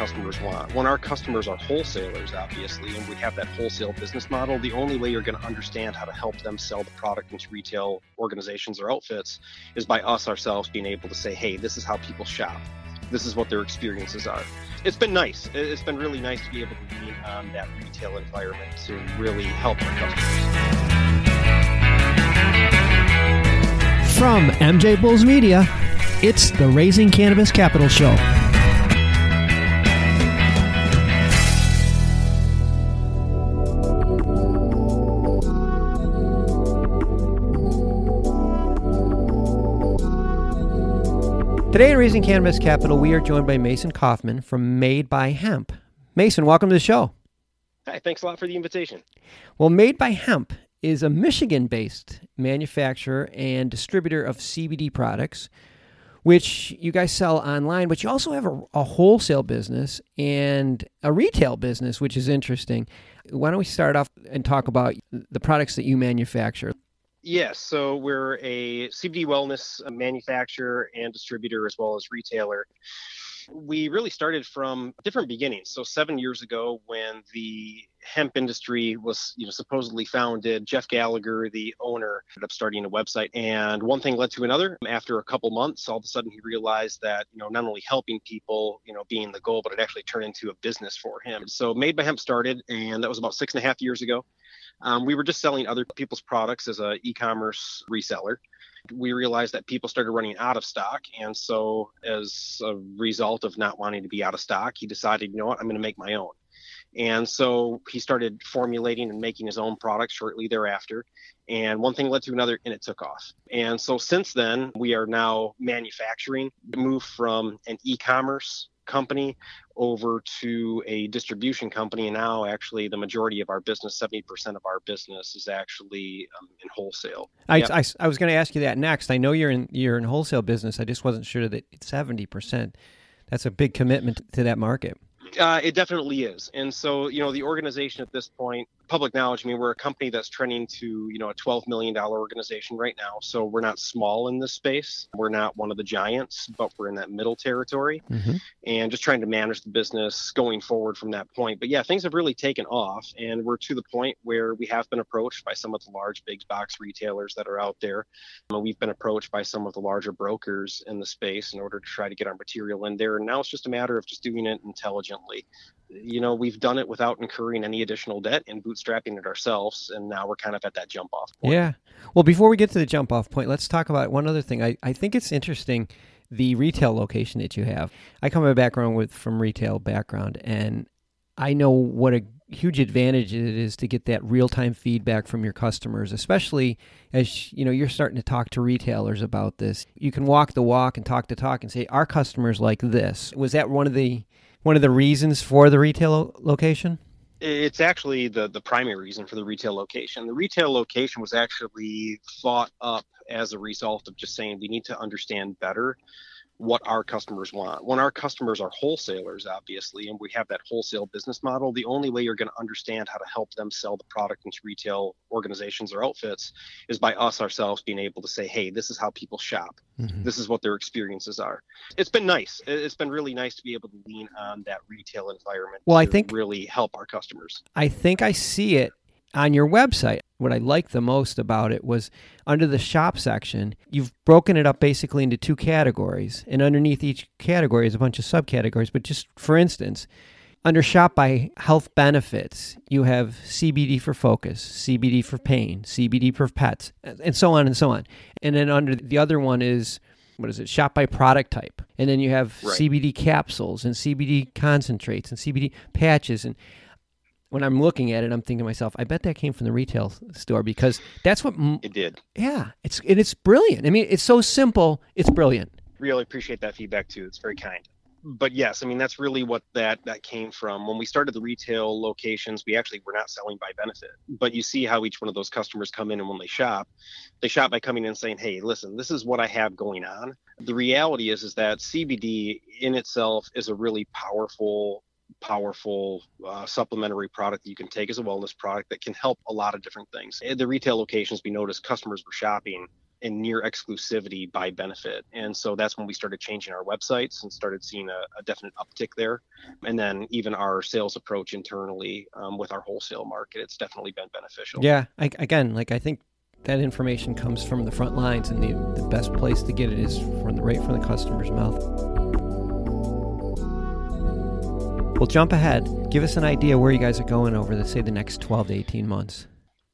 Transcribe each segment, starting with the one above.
customers want. When our customers are wholesalers, obviously, and we have that wholesale business model, the only way you're going to understand how to help them sell the product into retail organizations or outfits is by us ourselves being able to say, hey, this is how people shop. This is what their experiences are. It's been nice. It's been really nice to be able to be on that retail environment to really help our customers. From MJ Bulls Media, it's the Raising Cannabis Capital Show. Today in Raising Cannabis Capital, we are joined by Mason Kaufman from Made by Hemp. Mason, welcome to the show. Hi, thanks a lot for the invitation. Well, Made by Hemp is a Michigan-based manufacturer and distributor of CBD products, which you guys sell online, but you also have a wholesale business and a retail business, which is interesting. Why don't we start off and talk about the products that you manufacture? Yes, so we're a CBD wellness manufacturer and distributor as well as retailer. We really started from different beginnings. So 7 years ago when the hemp industry was supposedly founded, Jeff Gallagher, the owner, ended up starting a website. And one thing led to another. After a couple months, all of a sudden he realized that, not only helping people, being the goal, but it actually turned into a business for him. So Made by Hemp started, and that was about 6.5 years ago. We were just selling other people's products as an e-commerce reseller. We realized that people started running out of stock. And so as a result of not wanting to be out of stock, he decided, I'm going to make my own. And so he started formulating and making his own product shortly thereafter. And one thing led to another, and it took off. And so since then, we are now manufacturing. We moved from an e-commerce company over to a distribution company, and now actually the majority of our business, 70% of our business, is actually in wholesale. I was going to ask you that next. I know you're in wholesale business. I just wasn't sure that it's 70%. That's a big commitment to that market. It definitely is. And so, the organization at this point, public knowledge, we're a company that's trending to, a $12 million organization right now. So we're not small in this space. We're not one of the giants, but we're in that middle territory and just trying to manage the business going forward from that point. But yeah, things have really taken off, and we're to the point where we have been approached by some of the large big box retailers that are out there. We've been approached by some of the larger brokers in the space in order to try to get our material in there. And now it's just a matter of just doing it intelligently. We've done it without incurring any additional debt and bootstrapping it ourselves, and now we're kind of at that jump-off point. Yeah. Well, before we get to the jump-off point, let's talk about one other thing. I think it's interesting, the retail location that you have. I come from a background from retail background, and I know what a huge advantage it is to get that real-time feedback from your customers, especially as you're starting to talk to retailers about this. You can walk the walk and talk the talk and say, our customers like this. Was that one of the reasons for the retail location? It's actually the primary reason for the retail location. The retail location was actually thought up as a result of just saying we need to understand better what our customers want. When our customers are wholesalers, obviously, and we have that wholesale business model, the only way you're going to understand how to help them sell the product into retail organizations or outfits is by us ourselves being able to say, hey, this is how people shop. Mm-hmm. This is what their experiences are. It's been nice. It's been really nice to be able to lean on that retail environment to really help our customers. I think I see it on your website. What I liked the most about it was under the shop section, you've broken it up basically into two categories, and underneath each category is a bunch of subcategories. But just for instance, under shop by health benefits, you have CBD for focus, CBD for pain, CBD for pets, and so on and so on. And then under the other one is, shop by product type. And then you have CBD capsules and CBD concentrates and CBD patches. And when I'm looking at it, I'm thinking to myself, I bet that came from the retail store, because that's what... It did. Yeah. It's brilliant. It's so simple. It's brilliant. Really appreciate that feedback, too. It's very kind. But yes, that's really what that came from. When we started the retail locations, we actually were not selling by benefit. But you see how each one of those customers come in, and when they shop by coming in and saying, hey, listen, this is what I have going on. The reality is that CBD in itself is a really powerful supplementary product that you can take as a wellness product that can help a lot of different things. At the retail locations, we noticed customers were shopping and near exclusivity by benefit. And so that's when we started changing our websites and started seeing a definite uptick there. And then even our sales approach internally with our wholesale market, it's definitely been beneficial. Yeah. I think that information comes from the front lines, and the best place to get it is right from the customer's mouth. Well, jump ahead. Give us an idea where you guys are going over the, say, the next 12 to 18 months.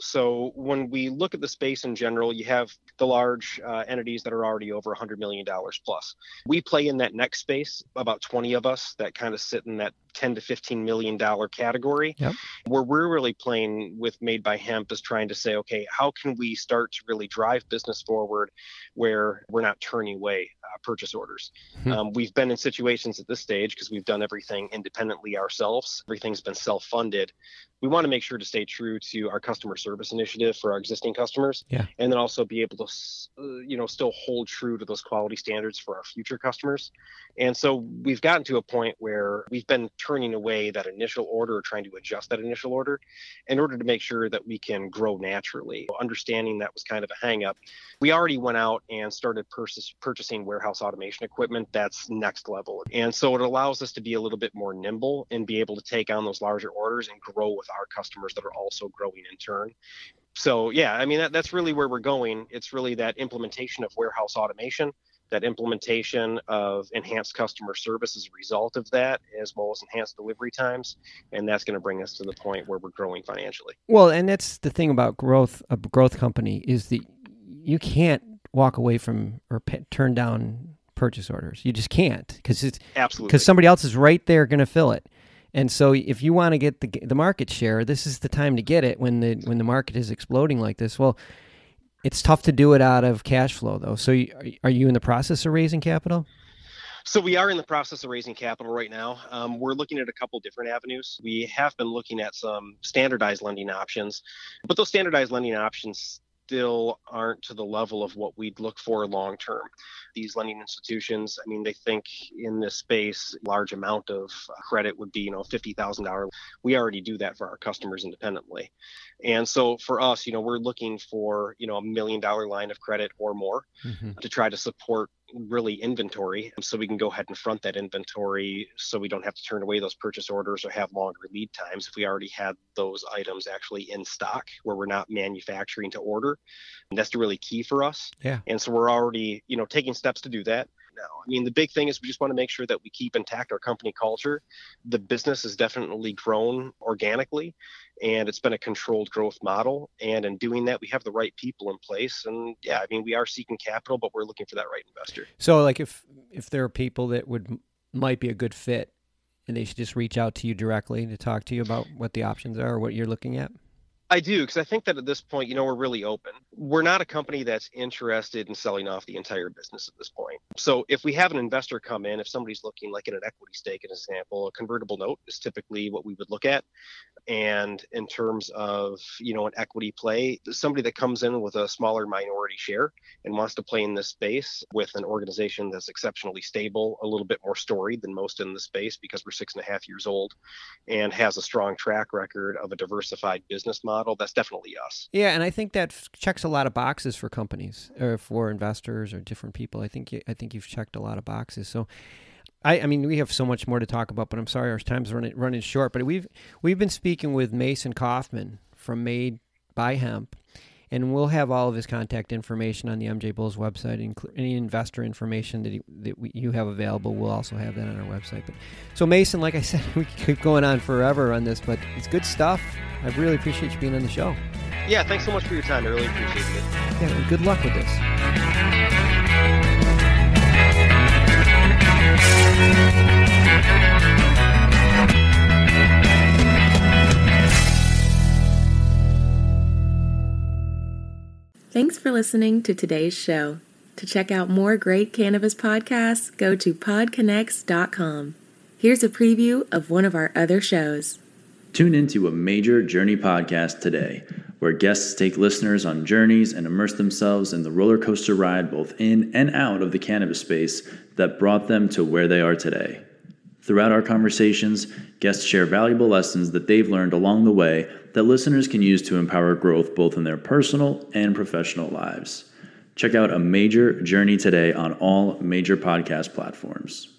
So when we look at the space in general, you have the large entities that are already over $100 million plus. We play in that next space, about 20 of us that kind of sit in that $10 to $15 million category. Yep. Where we're really playing with Made by Hemp is trying to say, okay, how can we start to really drive business forward where we're not turning away purchase orders? Hmm. We've been in situations at this stage because we've done everything independently ourselves. Everything's been self-funded. We want to make sure to stay true to our customer service initiative for our existing customers, and then also be able to, still hold true to those quality standards for our future customers. And so we've gotten to a point where we've been turning away that initial order or trying to adjust that initial order in order to make sure that we can grow naturally. Understanding that was kind of a hang up. We already went out and started purchasing warehouse automation equipment that's next level. And so it allows us to be a little bit more nimble and be able to take on those larger orders and grow with our customers that are also growing in turn. So, that's really where we're going. It's really that implementation of warehouse automation, that implementation of enhanced customer service as a result of that, as well as enhanced delivery times. And that's going to bring us to the point where we're growing financially. Well, and that's the thing about growth, a growth company, is that you can't walk away from or turn down purchase orders. You just can't, because somebody else is right there going to fill it. And so if you want to get the market share, this is the time to get it when the market is exploding like this. Well, it's tough to do it out of cash flow, though. So are you in the process of raising capital? So we are in the process of raising capital right now. We're looking at a couple different avenues. We have been looking at some standardized lending options, but those standardized lending options still aren't to the level of what we'd look for long term. These lending institutions, they think in this space, large amount of credit would be, $50,000. We already do that for our customers independently. And so for us, we're looking for, $1 million line of credit or more to try to support really inventory, so we can go ahead and front that inventory so we don't have to turn away those purchase orders or have longer lead times if we already had those items actually in stock where we're not manufacturing to order. And that's really key for us. Yeah. And so we're already, taking steps to do that. Now, the big thing is we just want to make sure that we keep intact our company culture. The business has definitely grown organically, and it's been a controlled growth model. And in doing that, we have the right people in place. And we are seeking capital, but we're looking for that right investor. So, if there are people that might be a good fit, and they should just reach out to you directly to talk to you about what the options are or what you're looking at. I do, because I think that at this point, we're really open. We're not a company that's interested in selling off the entire business at this point. So if we have an investor come in, if somebody's looking like in an equity stake, an example, a convertible note is typically what we would look at. And in terms of, an equity play, somebody that comes in with a smaller minority share and wants to play in this space with an organization that's exceptionally stable, a little bit more storied than most in the space because we're 6.5 years old and has a strong track record of a diversified business model, that's definitely us. Yeah, and I think that checks a lot of boxes for companies or for investors or different people. I think you've checked a lot of boxes. So we have so much more to talk about, but I'm sorry our time's running short. But we've been speaking with Mason Kaufman from Made by Hemp, and we'll have all of his contact information on the MJ Bulls website. Any investor information that you have available, we'll also have that on our website. But so Mason, like I said, we could keep going on forever on this, but it's good stuff. I really appreciate you being on the show. Yeah, thanks so much for your time. I really appreciate it. Yeah, and good luck with this. Thanks for listening to today's show. To check out more great cannabis podcasts, go to PodConnects.com. Here's a preview of one of our other shows. Tune into A Major Journey podcast today, where guests take listeners on journeys and immerse themselves in the roller coaster ride both in and out of the cannabis space that brought them to where they are today. Throughout our conversations, guests share valuable lessons that they've learned along the way that listeners can use to empower growth both in their personal and professional lives. Check out A Major Journey today on all major podcast platforms.